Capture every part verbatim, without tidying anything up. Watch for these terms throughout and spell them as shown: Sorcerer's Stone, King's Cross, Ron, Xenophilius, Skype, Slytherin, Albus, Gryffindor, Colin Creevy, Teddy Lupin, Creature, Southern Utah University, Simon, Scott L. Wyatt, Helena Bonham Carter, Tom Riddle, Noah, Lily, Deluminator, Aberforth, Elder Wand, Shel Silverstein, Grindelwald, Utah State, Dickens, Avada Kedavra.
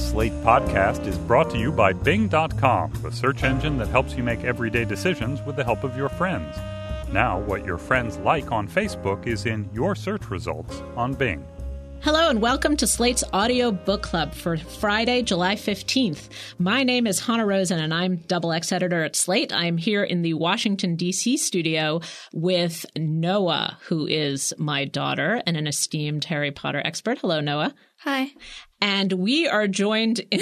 This Slate podcast is brought to you by Bing dot com, the search engine that helps you make everyday decisions with the help of your friends. Now, what your friends like on Facebook is in your search results on Bing. Hello and welcome to Slate's audio book club for Friday, July fifteenth. My name is Hannah Rosen and I'm Double X editor at Slate. I'm here in the Washington, D C studio with Noah, who is my daughter and an esteemed Harry Potter expert. Hello, Noah. Hi. And we are joined in,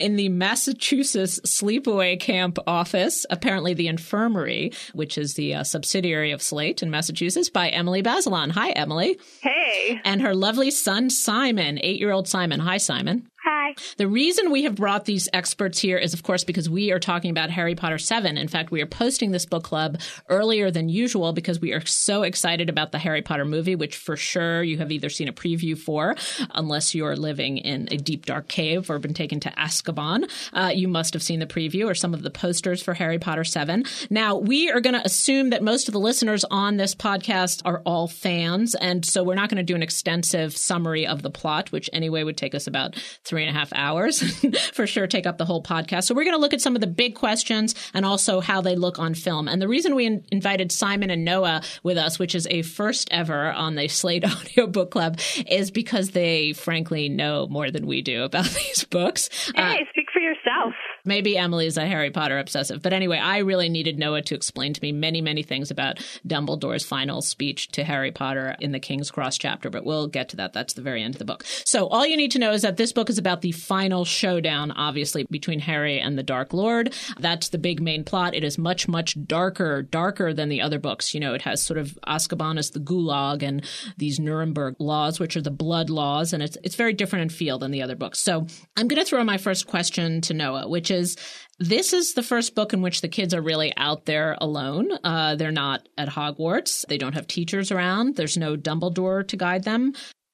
in the Massachusetts Sleepaway Camp office, apparently the infirmary, which is the uh, subsidiary of Slate in Massachusetts, by Emily Bazelon. Hi, Emily. Hey. And her lovely son, Simon, eight-year-old Simon. Hi, Simon. Hi. The reason we have brought these experts here is, of course, because we are talking about Harry Potter seven. In fact, we are posting this book club earlier than usual because we are so excited about the Harry Potter movie, which for sure you have either seen a preview for, unless you're living in a deep, dark cave or been taken to Azkaban. Uh, you must have seen the preview or some of the posters for Harry Potter seven. Now, we are going to assume that most of the listeners on this podcast are all fans, and so we're not going to do an extensive summary of the plot, which anyway would take us about three and a half hours, for sure take up the whole podcast. So we're going to look at some of the big questions and also how they look on film. And the reason we in- invited Simon and Noah with us, which is a first ever on the Slate Audio Book Club, is because they frankly know more than we do about these books. Hey, uh, speak for yourself. Maybe Emily is a Harry Potter obsessive. But anyway, I really needed Noah to explain to me many, many things about Dumbledore's final speech to Harry Potter in the King's Cross chapter. But we'll get to that. That's the very end of the book. So all you need to know is that this book is about the final showdown, obviously, between Harry and the Dark Lord. That's the big main plot. It is much, much darker, darker than the other books. You know, it has sort of Azkaban as the gulag and these Nuremberg laws, which are the blood laws. And it's, it's very different in feel than the other books. So I'm going to throw my first question to Noah, which is, is this is the first book in which the kids are really out there alone. Uh, they're not at Hogwarts. They don't have teachers around. There's no Dumbledore to guide them.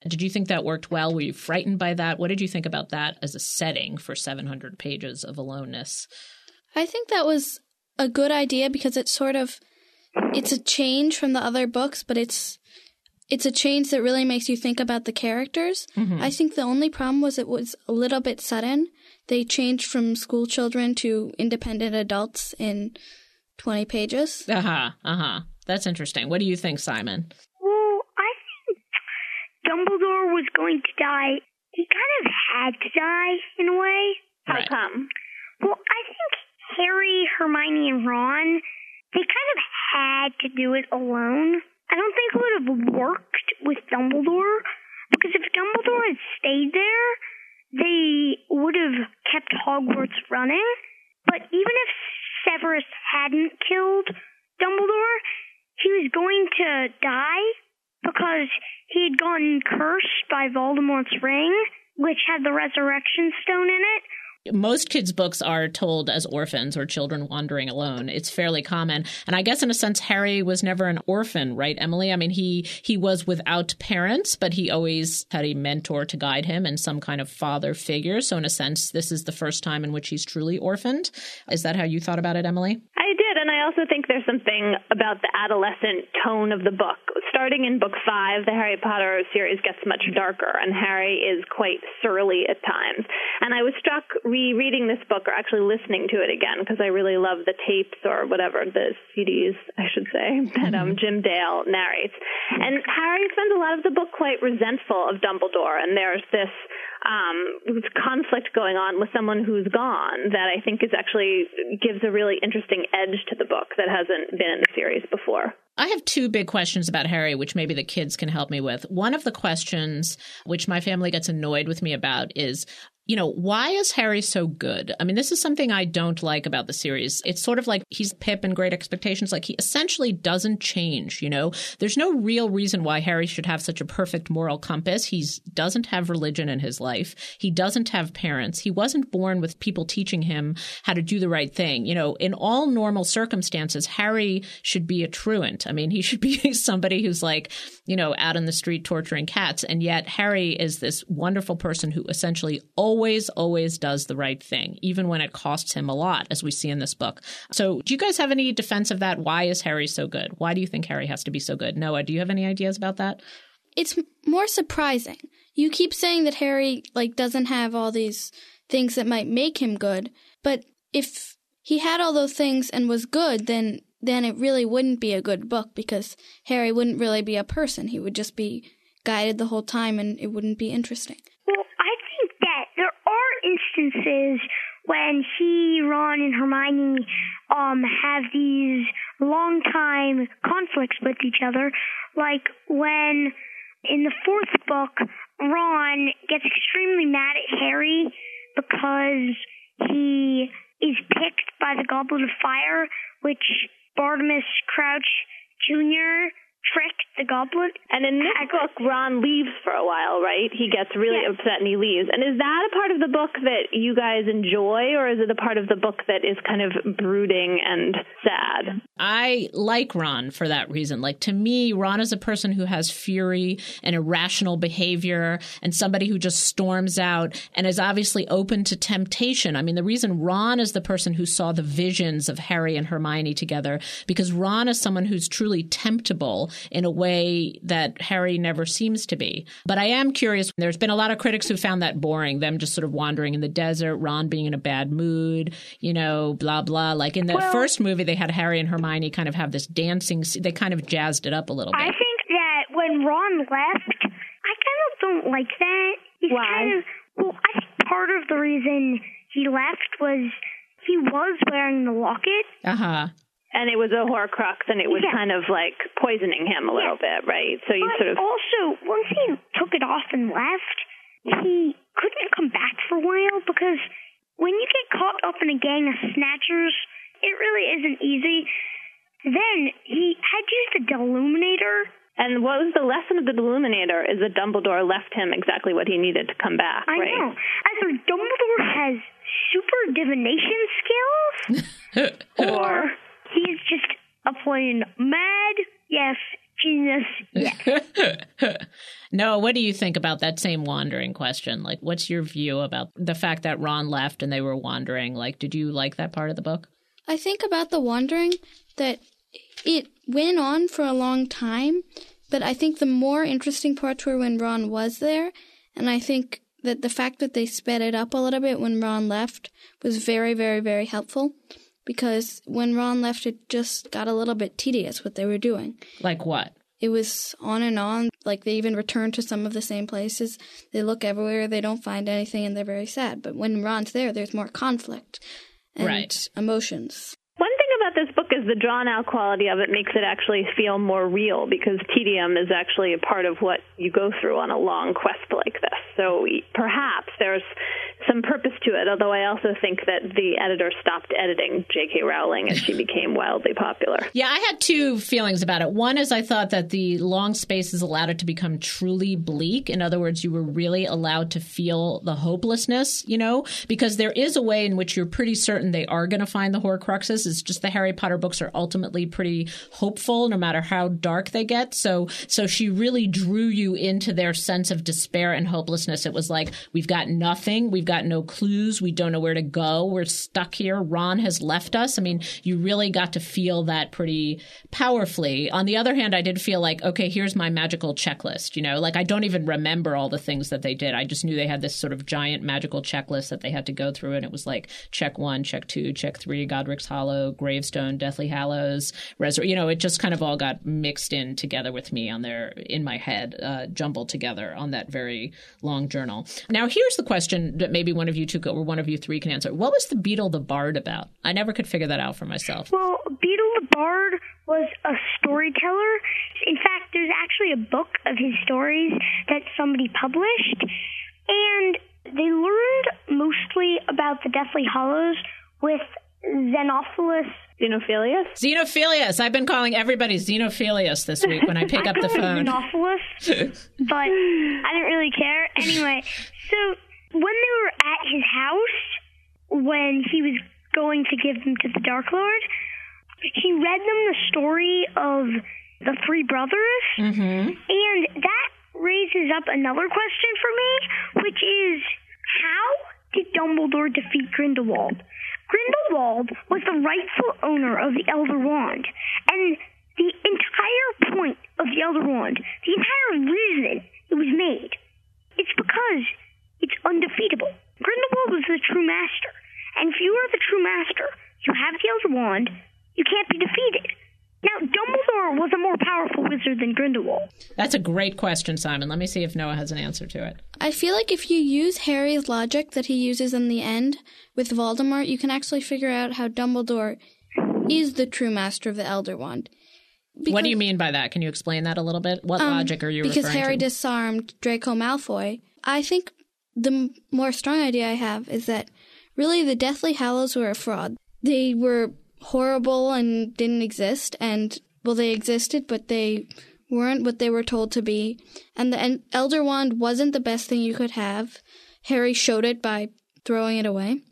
Did you think that worked well? Were you frightened by that? What did you think about that as a setting for seven hundred pages of aloneness? I think that was a good idea because it's sort of, it's a change from the other books, but it's It's a change that really makes you think about the characters. Mm-hmm. I think the only problem was it was a little bit sudden. They changed from school children to independent adults in twenty pages. Uh-huh, uh-huh. That's interesting. What do you think, Simon? Well, I think Dumbledore was going to die. He kind of had to die in a way. How right. come? Well, I think Harry, Hermione, and Ron, they kind of had to do it alone. I don't think it would have worked with Dumbledore, because if Dumbledore had stayed there, they would have kept Hogwarts running. But even if Severus hadn't killed Dumbledore, he was going to die because he had gotten cursed by Voldemort's ring, which had the Resurrection Stone in it. Most kids' books are told as orphans or children wandering alone. It's fairly common. And I guess in a sense, Harry was never an orphan, right, Emily? I mean, he he was without parents, but he always had a mentor to guide him and some kind of father figure. So in a sense, this is the first time in which he's truly orphaned. Is that how you thought about it, Emily? I did. And I also think there's something about the adolescent tone of the book. Starting in book five, the Harry Potter series gets much darker, and Harry is quite surly at times. And I was struck rereading this book, or actually listening to it again, because I really love the tapes or whatever, the C Ds, I should say, that um, Jim Dale narrates. And Harry spends a lot of the book quite resentful of Dumbledore, and there's this um, conflict going on with someone who's gone that I think is actually gives a really interesting edge to the book that hasn't been in the series before. I have two big questions about Harry, which maybe the kids can help me with. One of the questions, which my family gets annoyed with me about, is, you know, why is Harry so good? I mean, this is something I don't like about the series. It's sort of like he's Pip in Great Expectations. Like, he essentially doesn't change, you know? There's no real reason why Harry should have such a perfect moral compass. He doesn't have religion in his life. He doesn't have parents. He wasn't born with people teaching him how to do the right thing. You know, in all normal circumstances, Harry should be a truant. I mean, he should be somebody who's like, you know, out in the street torturing cats. And yet Harry is this wonderful person who essentially always always, always does the right thing, even when it costs him a lot, as we see in this book. So do you guys have any defense of that? Why is Harry so good? Why do you think Harry has to be so good? Noah, do you have any ideas about that? It's more surprising. You keep saying that Harry, like, doesn't have all these things that might make him good. But if he had all those things and was good, then then it really wouldn't be a good book, because Harry wouldn't really be a person. He would just be guided the whole time, and it wouldn't be interesting. Well, I think that there are instances when he, Ron, and Hermione um, have these long-time conflicts with each other, like when in the fourth book, Ron gets extremely mad at Harry because he is picked by the Goblet of Fire, which Bartimus Crouch Junior tricked the goblet. And in this book, Ron leaves for a while, right? He gets really yes. upset and he leaves. And is that a part of the book that you guys enjoy, or is it a part of the book that is kind of brooding and sad? I like Ron for that reason. Like, to me, Ron is a person who has fury and irrational behavior and somebody who just storms out and is obviously open to temptation. I mean, the reason Ron is the person who saw the visions of Harry and Hermione together, because Ron is someone who's truly temptable in a way that Harry never seems to be. But I am curious. There's been a lot of critics who found that boring, them just sort of wandering in the desert, Ron being in a bad mood, you know, blah, blah. Like in the well, first movie, they had Harry and Hermione kind of have this dancing. They kind of jazzed it up a little bit. I think that when Ron left, I kind of don't like that. He's Why? Kind of, well, I think part of the reason he left was he was wearing the locket. Uh-huh. And it was a Horcrux, and it was yeah. kind of like poisoning him a little yeah. bit, right? So you but sort of also once he took it off and left, he couldn't come back for a while, because when you get caught up in a gang of snatchers, it really isn't easy. Then he had used the Deluminator. And what was the lesson of the Deluminator? Is that Dumbledore left him exactly what he needed to come back, I right? I know. Either Dumbledore has super divination skills, or he's just a plain mad, yes, genius, yes. Noah, what do you think about that same wandering question? Like, what's your view about the fact that Ron left and they were wandering? Like, did you like that part of the book? I think about the wandering that it went on for a long time, but I think the more interesting parts were when Ron was there, and I think that the fact that they sped it up a little bit when Ron left was very, very, very helpful. Because when Ron left, it just got a little bit tedious what they were doing. Like what? It was on and on. Like, they even return to some of the same places. They look everywhere. They don't find anything, and they're very sad. But when Ron's there, there's more conflict and right. emotions. One thing about this book is the drawn-out quality of it makes it actually feel more real, because tedium is actually a part of what you go through on a long quest like this. So perhaps there's some purpose to it, although I also think that the editor stopped editing J K Rowling as she became wildly popular. Yeah, I had two feelings about it. One is I thought that the long spaces allowed it to become truly bleak. In other words, you were really allowed to feel the hopelessness, you know, because there is a way in which you're pretty certain they are going to find the Horcruxes. It's just the Harry Potter books are ultimately pretty hopeful, no matter how dark they get. So, so she really drew you into their sense of despair and hopelessness. It was like, we've got nothing. We've got got no clues. We don't know where to go. We're stuck here. Ron has left us. I mean, you really got to feel that pretty powerfully. On the other hand, I did feel like, okay, here's my magical checklist. You know, like, I don't even remember all the things that they did. I just knew they had this sort of giant magical checklist that they had to go through. And it was like, check one, check two, check three, Godric's Hollow, Gravestone, Deathly Hallows, Resur- you know, it just kind of all got mixed in together with me on their, in my head, uh, jumbled together on that very long journal. Now, here's the question that maybe one of you two or one of you three can answer. What was the Beetle the Bard about? I never could figure that out for myself. Well, Beetle the Bard was a storyteller. In fact, there's actually a book of his stories that somebody published, and they learned mostly about the Deathly Hallows with Xenophilius. Xenophilius? Xenophilius. I've been calling everybody Xenophilius this week when I pick I up the phone. Xenophilius, but I didn't really care. Anyway, so when they were at his house, when he was going to give them to the Dark Lord, he read them the story of the three brothers. Mm-hmm. And that raises up another question for me, which is, how did Dumbledore defeat Grindelwald? Grindelwald was the rightful owner of the Elder Wand. And the entire point of the Elder Wand, the entire reason it was made, it's because it's undefeatable. Grindelwald was the That's a great question, Simon. Let me see if Noah has an answer to it. I feel like if you use Harry's logic that he uses in the end with Voldemort, you can actually figure out how Dumbledore is the true master of the Elder Wand. Because, what do you mean by that? Can you explain that a little bit? What um, logic are you referring to? Because Harry disarmed Draco Malfoy. I think the more strong idea I have is that really the Deathly Hallows were a fraud. They were horrible and didn't exist, and, well, they existed, but they weren't what they were told to be. And the Elder Wand wasn't the best thing you could have. Harry showed it by throwing it away.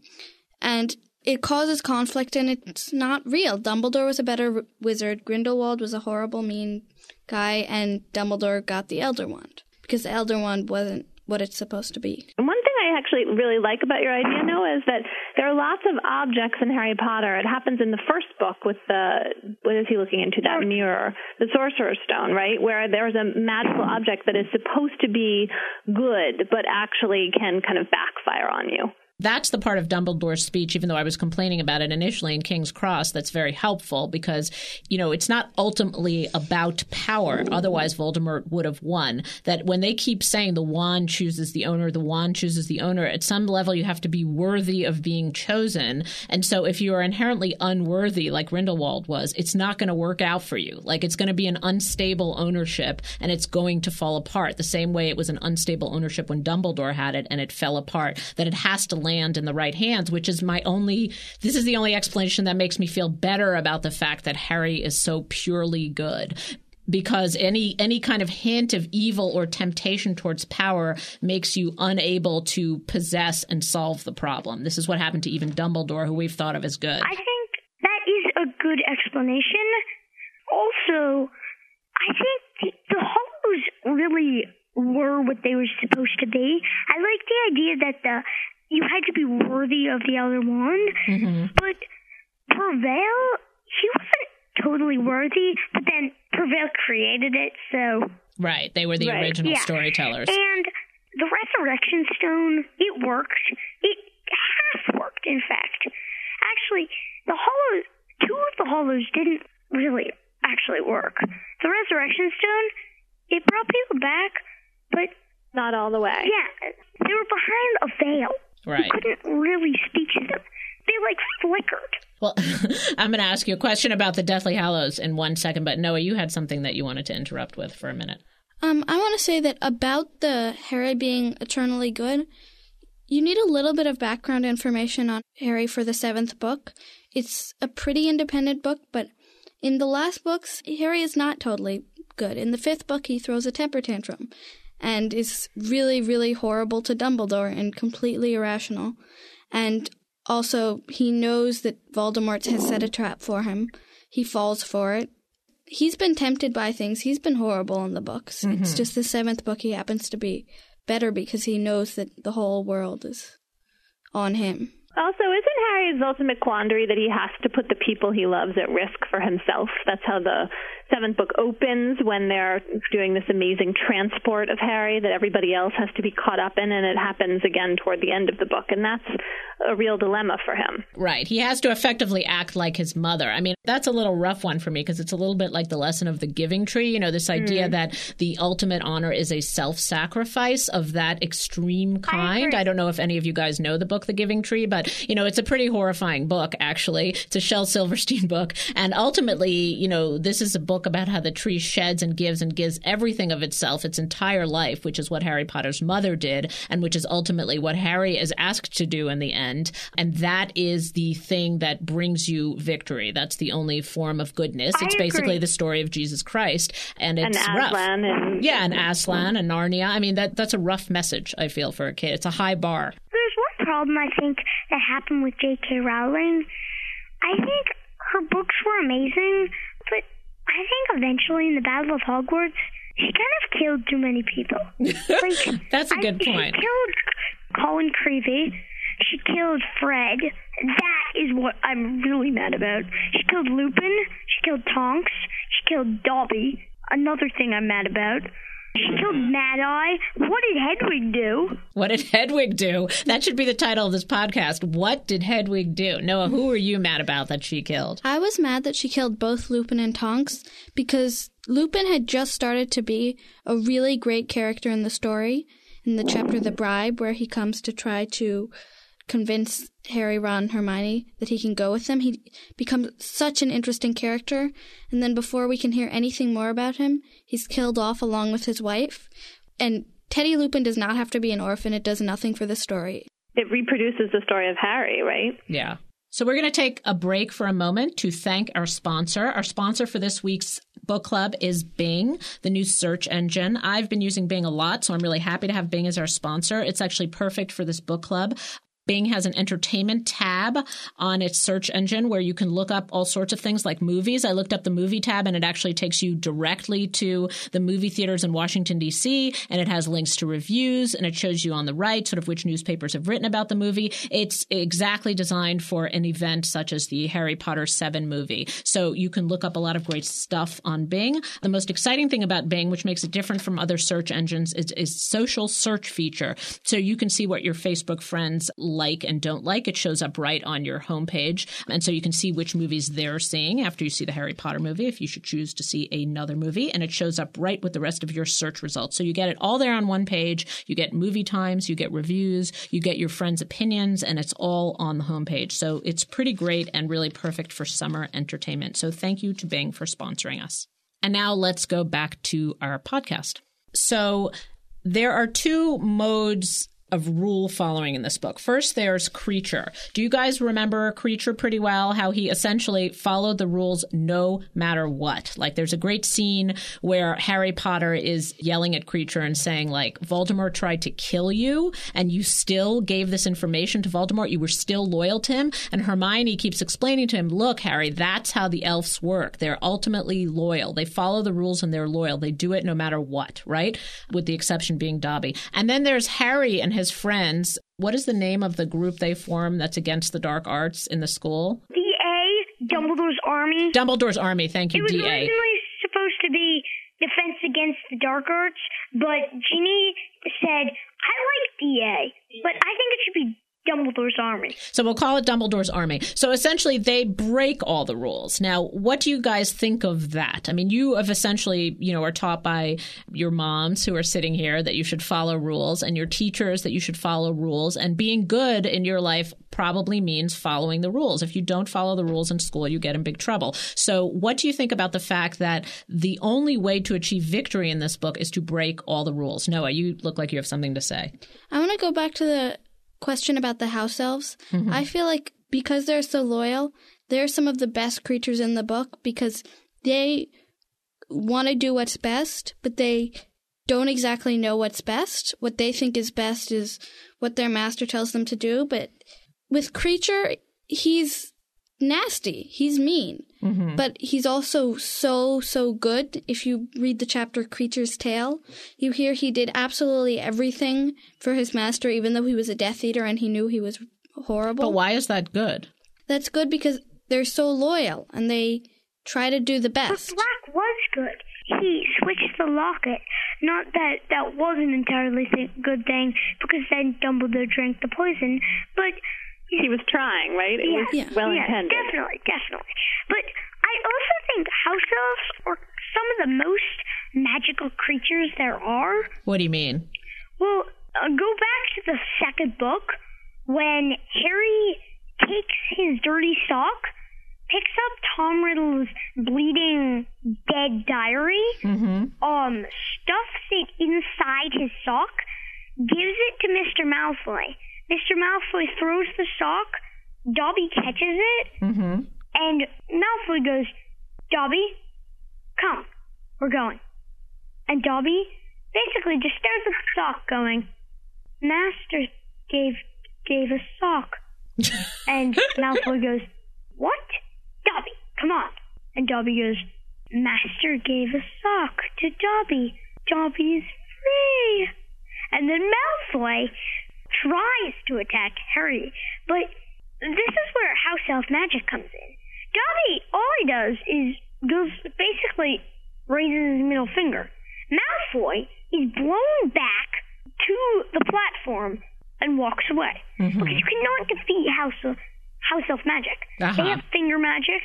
And it causes conflict, and it's not real. Dumbledore was a better wizard. Grindelwald was a horrible, mean guy, and Dumbledore got the Elder Wand because the Elder Wand wasn't what it's supposed to be. One thing I actually really like about your idea, Noah, is that there are lots of objects in Harry Potter. It happens in the first book with the, what is he looking into, that mirror, the Sorcerer's Stone, right, where there's a magical object that is supposed to be good but actually can kind of backfire on you. That's the part of Dumbledore's speech, even though I was complaining about it initially in King's Cross, that's very helpful because, you know, it's not ultimately about power. Otherwise, Voldemort would have won. That when they keep saying the wand chooses the owner, the wand chooses the owner, at some level you have to be worthy of being chosen. And so if you are inherently unworthy, like Grindelwald was, it's not going to work out for you. Like, it's going to be an unstable ownership and it's going to fall apart the same way it was an unstable ownership when Dumbledore had it and it fell apart, that it has to land in the right hands, which is my only, this is the only explanation that makes me feel better about the fact that Harry is so purely good. Because any any kind of hint of evil or temptation towards power makes you unable to possess and solve the problem. This is what happened to even Dumbledore, who we've thought of as good. I think that is a good explanation. Also, I think the Hollows really were what they were supposed to be. I like the idea that the you had to be worthy of the Elder Wand, mm-hmm. but Prevail, he wasn't totally worthy, but then Prevail created it, so... Right, they were the right. original yeah. storytellers. And the Resurrection Stone, it worked. It half worked, in fact. Actually, the Hollows, two of the Hollows didn't really actually work. The Resurrection Stone, it brought people back, but... Not all the way. Yeah, they were behind a veil. Right. You couldn't really speak to them. They, like, flickered. Well, I'm going to ask you a question about the Deathly Hallows in one second, but Noah, you had something that you wanted to interrupt with for a minute. Um, I want to say that about the Harry being eternally good, you need a little bit of background information on Harry for the seventh book. It's a pretty independent book, but in the last books, Harry is not totally good. In the fifth book, he throws a temper tantrum. And is really, really horrible to Dumbledore and completely irrational. And also, he knows that Voldemort has set a trap for him. He falls for it. He's been tempted by things. He's been horrible in the books. Mm-hmm. It's just the seventh book he happens to be better because he knows that the whole world is on him. Also, isn't Harry's ultimate quandary that he has to put the people he loves at risk for himself? That's how the seventh book opens, when they're doing this amazing transport of Harry that everybody else has to be caught up in, and it happens again toward the end of the book. And that's a real dilemma for him. Right. He has to effectively act like his mother. I mean, that's a little rough one for me because it's a little bit like the lesson of the giving tree, you know, this idea mm. that the ultimate honor is a self-sacrifice of that extreme kind. I, I don't know if any of you guys know the book, The Giving Tree, but you know, it's a pretty horrifying book, actually. It's a Shel Silverstein book. And ultimately, you know, this is a book about how the tree sheds and gives and gives everything of itself, its entire life, which is what Harry Potter's mother did, and which is ultimately what Harry is asked to do in the end. And that is the thing that brings you victory. That's the only form of goodness. I it's agree. basically the story of Jesus Christ. And it's and rough. And, yeah, and Aslan and Narnia. I mean, that that's a rough message, I feel, for a kid. It's a high bar. Problem I think that happened with J K Rowling. I think her books were amazing, but I think eventually in the Battle of Hogwarts, she kind of killed too many people. Like, that's a good I, point. She killed Colin Creevy. She killed Fred. That is what I'm really mad about. She killed Lupin. She killed Tonks. She killed Dobby. Another thing I'm mad about. She killed Mad Eye. What did Hedwig do? What did Hedwig do? That should be the title of this podcast. What did Hedwig do? Noah, who were you mad about that she killed? I was mad that she killed both Lupin and Tonks because Lupin had just started to be a really great character in the story, in the chapter The Bribe, where he comes to try to convince Harry, Ron, Hermione that he can go with them. He becomes such an interesting character. And then before we can hear anything more about him, he's killed off along with his wife. And Teddy Lupin does not have to be an orphan. It does nothing for the story. It reproduces the story of Harry, right? Yeah. So we're going to take a break for a moment to thank our sponsor. Our sponsor for this week's book club is Bing, the new search engine. I've been using Bing a lot, so I'm really happy to have Bing as our sponsor. It's actually perfect for this book club. Bing has an entertainment tab on its search engine where you can look up all sorts of things like movies. I looked up the movie tab and it actually takes you directly to the movie theaters in Washington, D C, and it has links to reviews and it shows you on the right sort of which newspapers have written about the movie. It's exactly designed for an event such as the Harry Potter seven movie. So you can look up a lot of great stuff on Bing. The most exciting thing about Bing, which makes it different from other search engines, is its social search feature. So you can see what your Facebook friends like and don't like. It shows up right on your homepage. And so you can see which movies they're seeing after you see the Harry Potter movie, if you should choose to see another movie. And it shows up right with the rest of your search results. So you get it all there on one page. You get movie times, you get reviews, you get your friends' opinions, and it's all on the homepage. So it's pretty great and really perfect for summer entertainment. So thank you to Bing for sponsoring us. And now let's go back to our podcast. So there are two modes of rule following in this book. First, there's Creature. Do you guys remember Creature pretty well, how he essentially followed the rules no matter what? Like, there's a great scene where Harry Potter is yelling at Creature and saying, like, Voldemort tried to kill you, and you still gave this information to Voldemort. You were still loyal to him. And Hermione keeps explaining to him, look, Harry, that's how the elves work. They're ultimately loyal. They follow the rules and they're loyal. They do it no matter what, right? With the exception being Dobby. And then there's Harry and his his friends. What is the name of the group they form that's against the dark arts in the school? D A, Dumbledore's Army. Dumbledore's Army, thank you, D A. It was D A originally supposed to be Defense Against the Dark Arts, but Ginny said, I like D A, but I think it should be Dumbledore's Army. So we'll call it Dumbledore's Army. So essentially, they break all the rules. Now, what do you guys think of that? I mean, you have essentially, you know, are taught by your moms who are sitting here that you should follow rules and your teachers that you should follow rules. And being good in your life probably means following the rules. If you don't follow the rules in school, you get in big trouble. So what do you think about the fact that the only way to achieve victory in this book is to break all the rules? Noah, you look like you have something to say. I want to go back to the question about the house elves. Mm-hmm. I feel like because they're so loyal, they're some of the best creatures in the book because they want to do what's best, but they don't exactly know what's best. What they think is best is what their master tells them to do. But with Creature, he's nasty. He's mean. Mm-hmm. But he's also so, so good. If you read the chapter Creature's Tale, you hear he did absolutely everything for his master, even though he was a Death Eater and he knew he was horrible. But why is that good? That's good because they're so loyal and they try to do the best. But Black was good. He switched the locket. Not that that was an entirely th- good thing because then Dumbledore drank the poison, but he was trying, right? It yeah, was yeah. well-intended. Yeah, definitely, definitely. But I also think house elves are some of the most magical creatures there are. What do you mean? Well, uh, go back to the second book when Harry takes his dirty sock, picks up Tom Riddle's bleeding dead diary, mm-hmm. um, stuffs it inside his sock, gives it to Mister Malfoy. Mister Malfoy throws the sock, Dobby catches it, mm-hmm. and Malfoy goes, Dobby, come, we're going. And Dobby basically just stares at the sock going, Master gave, gave a sock. And Malfoy goes, what? Dobby, come on. And Dobby goes, Master gave a sock to Dobby. Dobby's free. And then Malfoy tries to attack Harry, but this is where house elf magic comes in. Dobby, all he does is goes, basically raises his middle finger. Malfoy is blown back to the platform and walks away. Mm-hmm. Because you cannot defeat house of, house elf magic. Uh-huh. They have finger magic.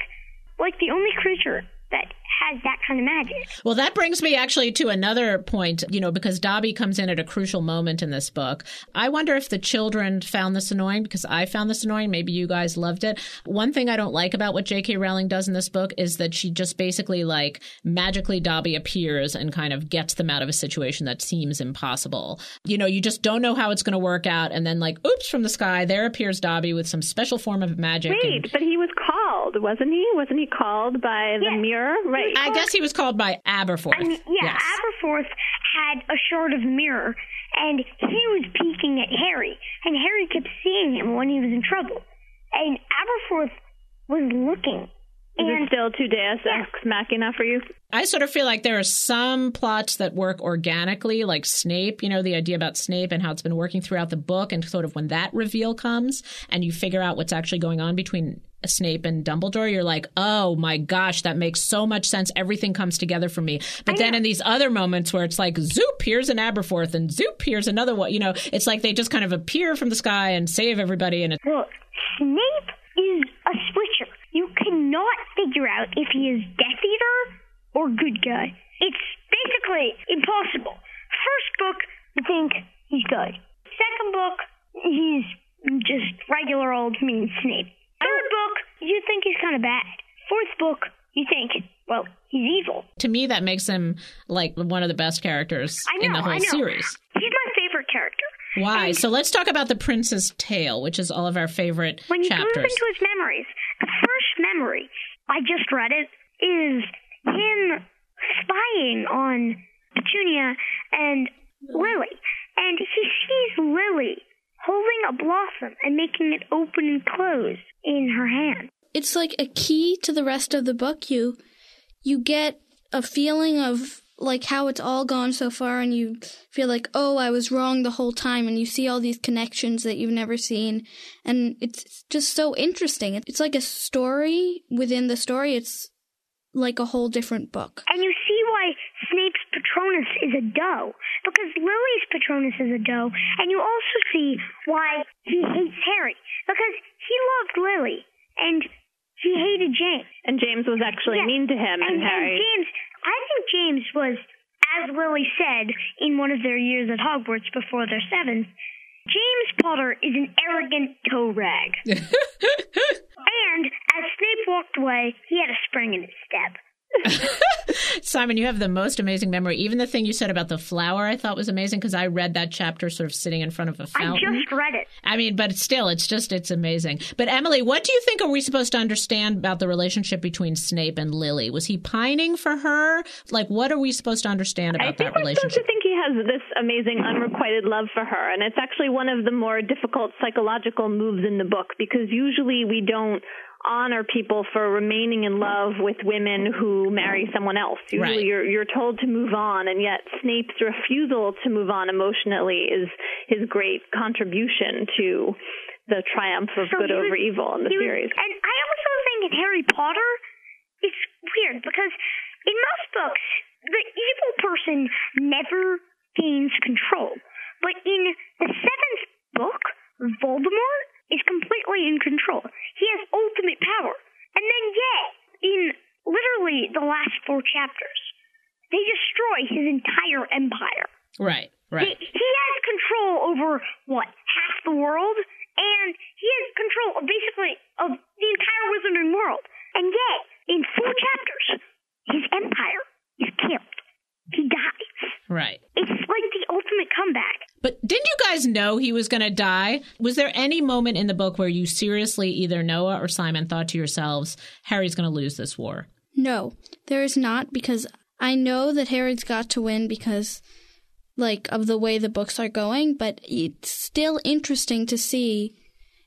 Like, the only creature that has that kind of magic. Well, that brings me actually to another point, you know, because Dobby comes in at a crucial moment in this book. I wonder if the children found this annoying, because I found this annoying. Maybe you guys loved it. One thing I don't like about what J K Rowling does in this book is that she just basically, like, magically Dobby appears and kind of gets them out of a situation that seems impossible. You know, you just don't know how it's going to work out. And then, like, oops, from the sky, there appears Dobby with some special form of magic. Wait, and... but he was called, wasn't he? Wasn't he called by the yeah. mirror? Right. I guess he was called by Aberforth. I mean, yeah, yes. Aberforth had a shard of mirror, and he was peeking at Harry, and Harry kept seeing him when he was in trouble. And Aberforth was looking. Is and, it still too Deus Ex yeah. Machina for you? I sort of feel like there are some plots that work organically, like Snape, you know, the idea about Snape and how it's been working throughout the book, and sort of when that reveal comes and you figure out what's actually going on between Snape and Dumbledore, you're like, oh my gosh, that makes so much sense. Everything comes together for me. But then in these other moments where it's like, zoop, here's an Aberforth, and zoop, here's another one. You know, it's like they just kind of appear from the sky and save everybody. And it's- well, Snape is a switcher. You cannot figure out if he is Death Eater or good guy. It's basically impossible. First book, you think he's good. Second book, he's just regular old mean Snape. Third book, you think he's kind of bad. Fourth book, you think, well, he's evil. To me, that makes him, like, one of the best characters I know, in the whole I know. series. He's my favorite character. Why? And so let's talk about The Prince's Tale, which is all of our favorite when chapters. When you move into his memories, the first memory, I just read it, is him spying on Petunia and Lily. And he sees Lily holding a blossom and making it open and close in her hand. It's like a key to the rest of the book. You you get a feeling of, like, how it's all gone so far, and you feel like, oh, I was wrong the whole time, and you see all these connections that you've never seen, and it's just so interesting. It's like a story within the story. It's like a whole different book. And you see why Snape's Patronus is a doe, because Lily's Patronus is a doe, and you also see why he hates Harry, because he loved Lily, and he hated James. And James was actually yeah. mean to him, and, and Harry. And James, I think James was, as Lily said in one of their years at Hogwarts before their seventh, James Potter is an arrogant toe rag. And as Snape walked away, he had a spring in his step. Simon, you have the most amazing memory. Even the thing you said about the flower I thought was amazing, because I read that chapter sort of sitting in front of a fountain. I just read it. I mean, but still, it's just, it's amazing. But Emily, what do you think are we supposed to understand about the relationship between Snape and Lily? Was he pining for her? Like, what are we supposed to understand about that relationship? I think he has this amazing unrequited love for her, and it's actually one of the more difficult psychological moves in the book, because usually we don't honor people for remaining in love with women who marry someone else. Usually right. you're, you're told to move on, and yet Snape's refusal to move on emotionally is his great contribution to the triumph of so good was, over evil in the series. Was, and I also think in Harry Potter, it's weird, because in most books, the evil person never gains control. But in the seventh book, Voldemort is completely in control. He has ultimate power. And then, yeah, in literally the last four chapters, they destroy his entire empire. Right, right. He, he has control over, what, half the world? And he has control, of basically, of the entire wizarding world. And yet, in four chapters, his empire is killed. He dies. Right. It's like the ultimate comeback. But didn't you guys know he was going to die? Was there any moment in the book where you seriously, either Noah or Simon, thought to yourselves, Harry's going to lose this war? No, there is not, because I know that Harry's got to win because, like, of the way the books are going, but it's still interesting to see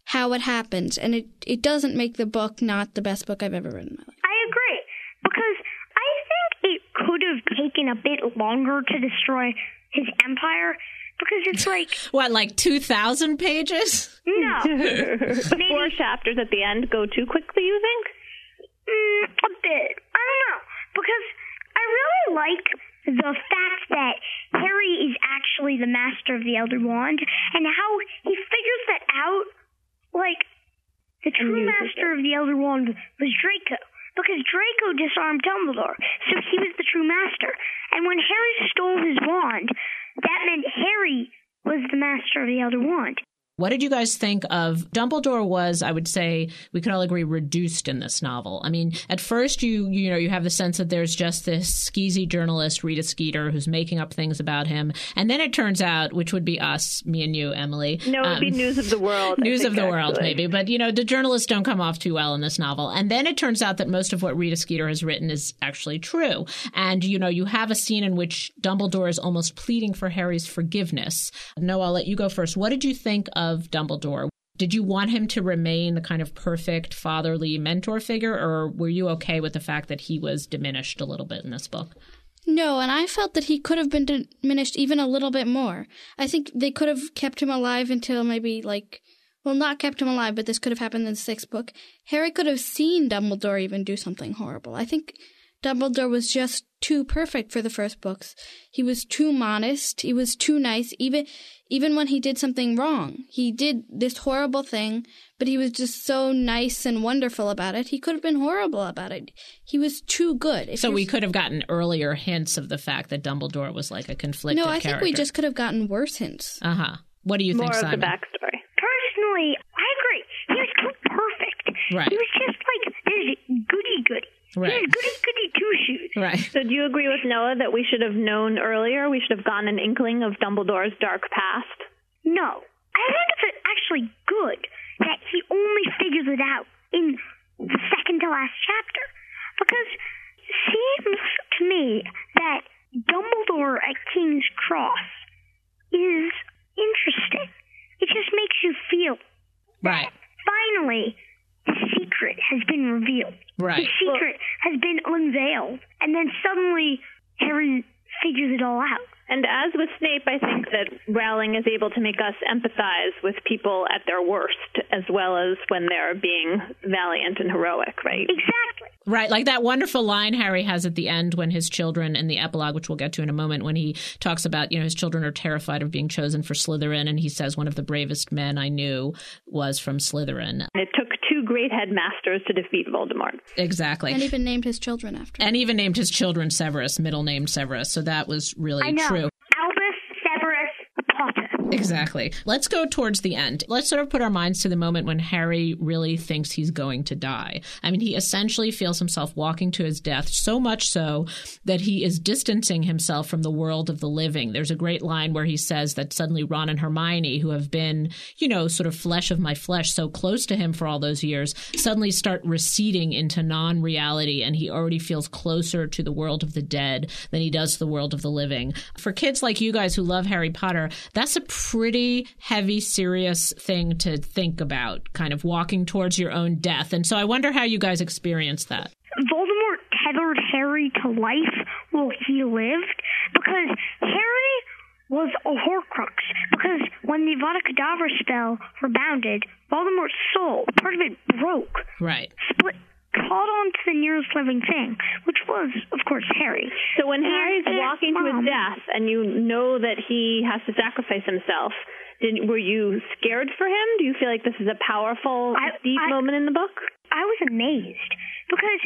how it happens, and it, it doesn't make the book not the best book I've ever read in my life. I agree, because I think it could have taken a bit longer to destroy his empire. Because it's like... What, like two thousand pages? No. The Maybe. four chapters at the end go too quickly, you think? Mm, a bit. I don't know. Because I really like the fact actually the master of the Elder Wand, and how he figures that out. Like, the true master of the Elder Wand was Draco, because Draco disarmed Dumbledore, so he was the true master. And when Harry stole his wand, that meant Harry was the master of the Elder Wand. What did you guys think of Dumbledore was, I would say, we could all agree, reduced in this novel. I mean, at first, you you know, you have the sense that there's just this skeezy journalist, Rita Skeeter, who's making up things about him. And then it turns out, which would be us, me and you, Emily. No, it would um, be News of the World. News of the actually. World, maybe. But, you know, the journalists don't come off too well in this novel. And then it turns out that most of what Rita Skeeter has written is actually true. And, you know, you have a scene in which Dumbledore is almost pleading for Harry's forgiveness. Noah, I'll let you go first. What did you think of of Dumbledore? Did you want him to remain the kind of perfect fatherly mentor figure, or were you okay with the fact that he was diminished a little bit in this book? No, and I felt that he could have been diminished even a little bit more. I think they could have kept him alive until maybe like, well, not kept him alive, but this could have happened in the sixth book. Harry could have seen Dumbledore even do something horrible. I think Dumbledore was just too perfect for the first books. He was too modest. He was too nice. Even even when he did something wrong, he did this horrible thing, but he was just so nice and wonderful about it. He could have been horrible about it. He was too good. If so we could have gotten earlier hints of the fact that Dumbledore was like a conflicted character. No, I character. think we just could have gotten worse hints. Uh-huh. What do you More think, Simon? More of the backstory. Personally, I agree. He was too perfect. Right. He was just like this goody-goody. Right. He was goody-goody two-shoes. Right. So do you agree with Noah that we should have known earlier? We should have gotten an inkling of Dumbledore's dark past? No. I think it's actually good that he only figures it out in the second-to-last chapter. Because it seems to me that Dumbledore at King's Cross is interesting. It just makes you feel right. That finally the secret has been revealed. Right. The secret well, has been unveiled. And then suddenly Harry figures it all out. And as with Snape, I think that Rowling is able to make us empathize with people at their worst, as well as when they're being valiant and heroic, right? Exactly. Right. Like that wonderful line Harry has at the end when his children, in the epilogue, which we'll get to in a moment, when he talks about, you know, his children are terrified of being chosen for Slytherin. And he says, one of the bravest men I knew was from Slytherin. It took two great headmasters to defeat Voldemort. Exactly. And even named his children after him. And even named his children Severus, middle name Severus. So that was really true. Exactly. Let's go towards the end. Let's sort of put our minds to the moment when Harry really thinks he's going to die. I mean, he essentially feels himself walking to his death, so much so that he is distancing himself from the world of the living. There's a great line where he says that suddenly Ron and Hermione, who have been, you know, sort of flesh of my flesh, so close to him for all those years, suddenly start receding into non-reality, and he already feels closer to the world of the dead than he does to the world of the living. For kids like you guys who love Harry Potter, that's a pretty heavy, serious thing to think about, kind of walking towards your own death. And so I wonder how you guys experienced that. Voldemort tethered Harry to life while he lived because Harry was a Horcrux. Because when the Avada Kedavra spell rebounded, Voldemort's soul, part of it broke. Right. Split. Called on to the nearest living thing, which was, of course, Harry. So when and Harry's walking mom, to his death and you know that he has to sacrifice himself, did, were you scared for him? Do you feel like this is a powerful, I, deep I, moment in the book? I was amazed because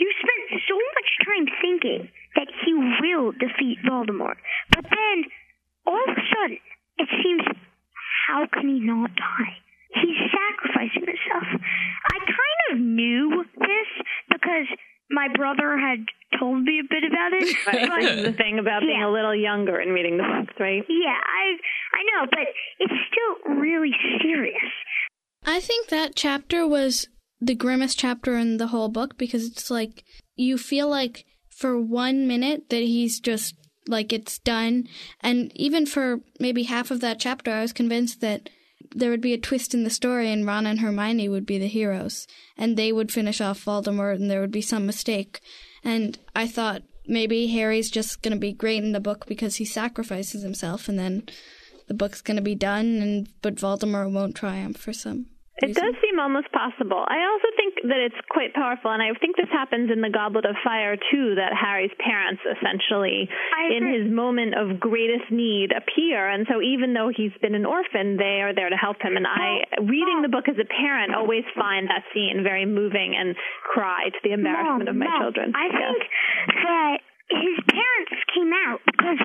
you spent so much time thinking that he will defeat Voldemort. But then, all of a sudden, it seems, how can he not die? He's sacrificing himself. I kind of knew this because my brother had told me a bit about it. Right. The thing about yeah. being a little younger and reading the books, right? Yeah, I I know, but it's still really serious. I think that chapter was the grimmest chapter in the whole book because it's like you feel like for one minute that he's just like it's done. And even for maybe half of that chapter, I was convinced that there would be a twist in the story and Ron and Hermione would be the heroes and they would finish off Voldemort and there would be some mistake. And I thought maybe Harry's just going to be great in the book because he sacrifices himself and then the book's going to be done and but Voldemort won't triumph for some It does seem almost possible. I also think that it's quite powerful, and I think this happens in the Goblet of Fire, too, that Harry's parents essentially, in his moment of greatest need, appear. And so even though he's been an orphan, they are there to help him. And I, reading the book as a parent, always find that scene very moving and cry to the embarrassment Mom, of my Mom, children. I yeah. think that his parents came out because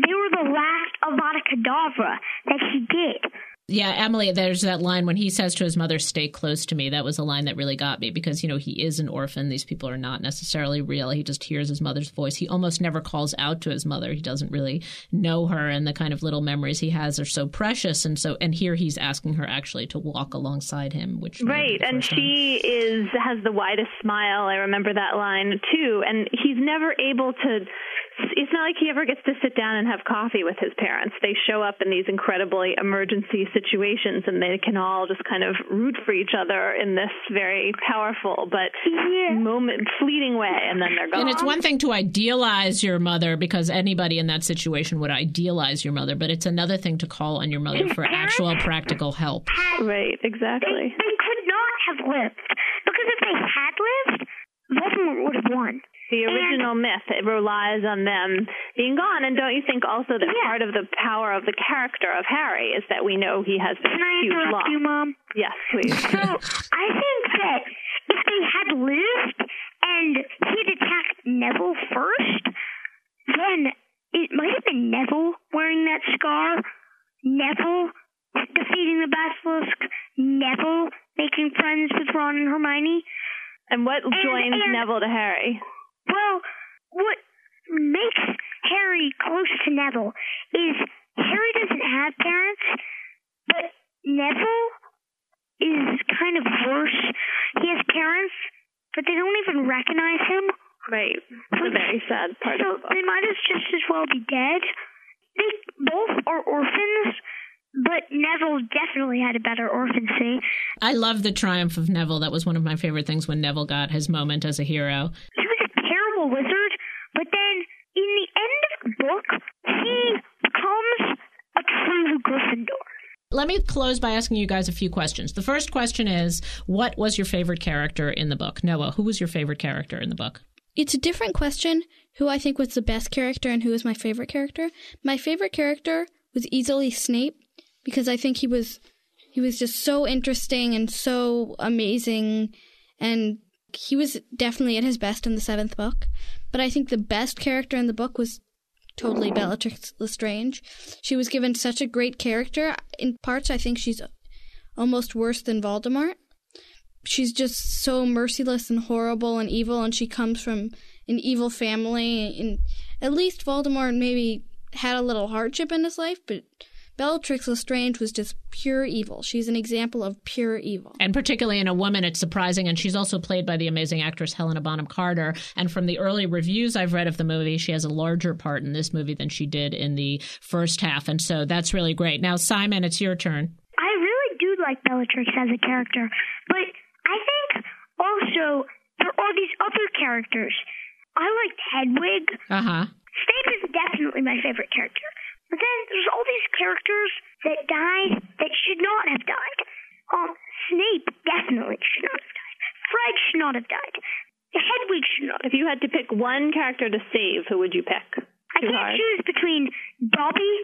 they were the last Avada Kedavra that he did. Yeah, Emily, there's that line when he says to his mother, stay close to me. That was a line that really got me because, you know, he is an orphan. These people are not necessarily real. He just hears his mother's voice. He almost never calls out to his mother. He doesn't really know her. And the kind of little memories he has are so precious. And so and here he's asking her actually to walk alongside him, which. Right. And she is has the widest smile. I remember that line, too. And he's never able to. It's not like he ever gets to sit down and have coffee with his parents. They show up in these incredibly emergency situations, and they can all just kind of root for each other in this very powerful but yeah. moment, fleeting way, and then they're gone. And it's one thing to idealize your mother, because anybody in that situation would idealize your mother, but it's another thing to call on your mother for actual practical help. Right, exactly. They, they could not have lived, because if they had lived, Voldemort would have won. The original and, myth, it relies on them being gone. And don't you think also that yeah. part of the power of the character of Harry is that we know he has this huge loss? Can I interrupt you, Mom? Yes, please. So I think that if they had lived and he'd attacked Neville first, then it might have been Neville wearing that scar, Neville defeating the Basilisk, Neville making friends with Ron and Hermione. And what and, joins and, Neville to Harry? Well, what makes Harry close to Neville is Harry doesn't have parents, but Neville is kind of worse. He has parents, but they don't even recognize him. Right. That's a very sad part so of the book. They might as just as well be dead. They both are orphans. But Neville definitely had a better orphancy. I love the triumph of Neville. That was one of my favorite things when Neville got his moment as a hero. He was a terrible wizard, but then in the end of the book, he becomes a true Gryffindor. Let me close by asking you guys a few questions. The first question is, what was your favorite character in the book? Noah, who was your favorite character in the book? It's a different question, who I think was the best character and who was my favorite character. My favorite character was easily Snape. Because I think he was he was just so interesting and so amazing, and he was definitely at his best in the seventh book. But I think the best character in the book was totally Bellatrix Lestrange. She was given such a great character. In parts, I think she's almost worse than Voldemort. She's just so merciless and horrible and evil, and she comes from an evil family. And at least Voldemort maybe had a little hardship in his life, but Bellatrix Lestrange was just pure evil. She's an example of pure evil. And particularly in a woman, it's surprising. And she's also played by the amazing actress Helena Bonham Carter. And from the early reviews I've read of the movie, she has a larger part in this movie than she did in the first half. And so that's really great. Now, Simon, it's your turn. I really do like Bellatrix as a character. But I think also there are these other characters. I liked Hedwig. Uh-huh. Snape is definitely my favorite character. But then there's all these characters that died that should not have died. Um, Snape definitely should not have died. Fred should not have died. Hedwig should not have died. If you had to pick one character to save, who would you pick? I Too can't hard. choose between Dobby,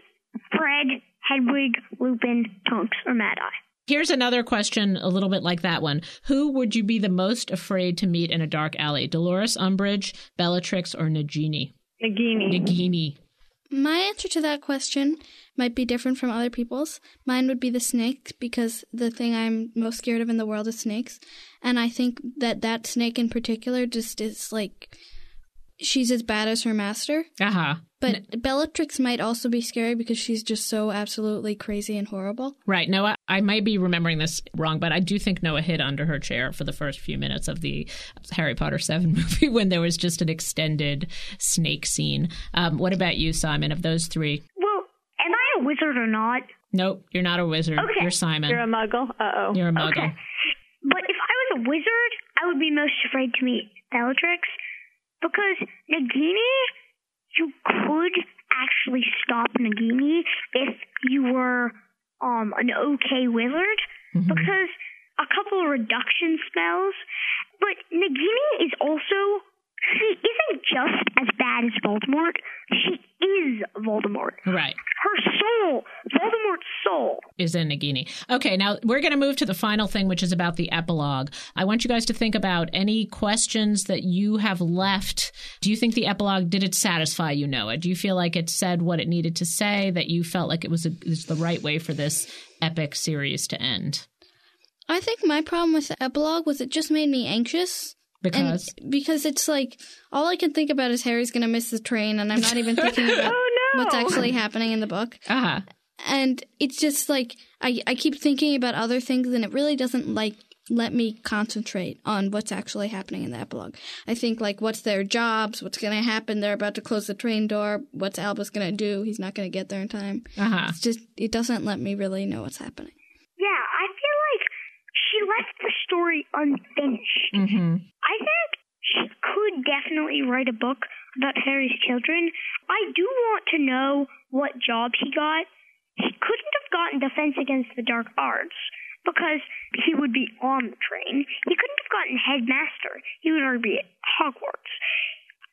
Fred, Hedwig, Lupin, Tonks, or Mad-Eye. Here's another question a little bit like that one. Who would you be the most afraid to meet in a dark alley? Dolores Umbridge, Bellatrix, or Nagini? Nagini. Nagini. My answer to that question might be different from other people's. Mine would be the snake, because the thing I'm most scared of in the world is snakes. And I think that that snake in particular just is like, she's as bad as her master. Uh-huh. But N- Bellatrix might also be scary because she's just so absolutely crazy and horrible. Right. Noah, I might be remembering this wrong, but I do think Noah hid under her chair for the first few minutes of the Harry Potter seven movie when there was just an extended snake scene. Um, what about you, Simon, of those three? Well, am I a wizard or not? Nope, you're not a wizard. Okay. You're Simon. You're a muggle? Uh-oh. You're a muggle. Okay. But if I was a wizard, I would be most afraid to meet Bellatrix. Because Nagini, you could actually stop Nagini if you were um, an okay wizard. Mm-hmm. Because a couple of reduction spells, but Nagini is also, she isn't just as bad as Voldemort, she is Voldemort. Right. Her soul, Voldemort's soul, is in Nagini. Okay, now we're going to move to the final thing, which is about the epilogue. I want you guys to think about any questions that you have left. Do you think the epilogue, did it satisfy you, Noah? Do you feel like it said what it needed to say, that you felt like it was, a, it was the right way for this epic series to end? I think my problem with the epilogue was it just made me anxious. Because? And because it's like, all I can think about is Harry's going to miss the train, and I'm not even thinking about oh, no. what's actually happening in the book. Uh-huh. And it's just like, I, I keep thinking about other things, and it really doesn't, like, let me concentrate on what's actually happening in the epilogue. I think, like, what's their jobs? What's going to happen? They're about to close the train door. What's Albus going to do? He's not going to get there in time. Uh-huh. It's just, it doesn't let me really know what's happening. Yeah, I feel like she left the story unfinished. Mm-hmm. I think she could definitely write a book about Harry's children. I do want to know what job he got. He couldn't have gotten Defense Against the Dark Arts because he would be on the train. He couldn't have gotten Headmaster. He would already be at Hogwarts.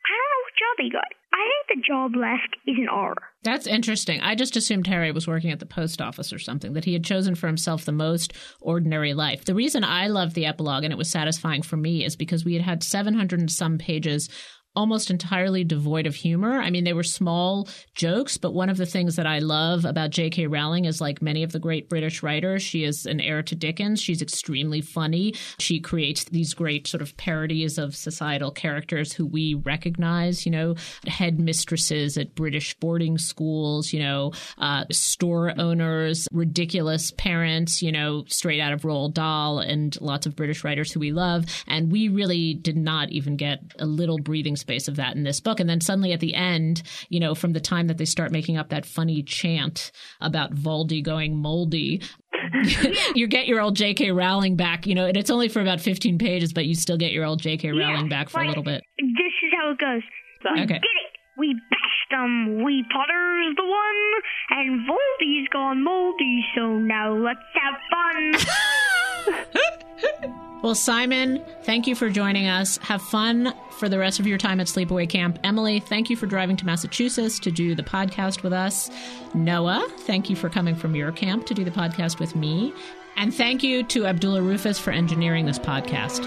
I don't know what job he got. I think the job left is an R. That's interesting. I just assumed Harry was working at the post office or something, that he had chosen for himself the most ordinary life. The reason I loved the epilogue and it was satisfying for me is because we had had seven hundred and some pages almost entirely devoid of humor. I mean, they were small jokes, but one of the things that I love about J K Rowling is, like many of the great British writers, she is an heir to Dickens. She's extremely funny. She creates these great sort of parodies of societal characters who we recognize, you know, headmistresses at British boarding schools, you know, uh, store owners, ridiculous parents, you know, straight out of Roald Dahl, and lots of British writers who we love. And we really did not even get a little breathing space space of that in this book. And then suddenly at the end, you know, from the time that they start making up that funny chant about Voldy going moldy, you get your old J K Rowling back, you know, and it's only for about fifteen pages, but you still get your old J K Rowling yeah, back for a little bit. This is how it goes. We okay. did it. We bashed them. We Potter's the one, and Voldy's gone moldy, so now let's have fun. Well, Simon, thank you for joining us. Have fun for the rest of your time at Sleepaway Camp. Emily, thank you for driving to Massachusetts to do the podcast with us. Noah, thank you for coming from your camp to do the podcast with me. And thank you to Abdullah Rufus for engineering this podcast.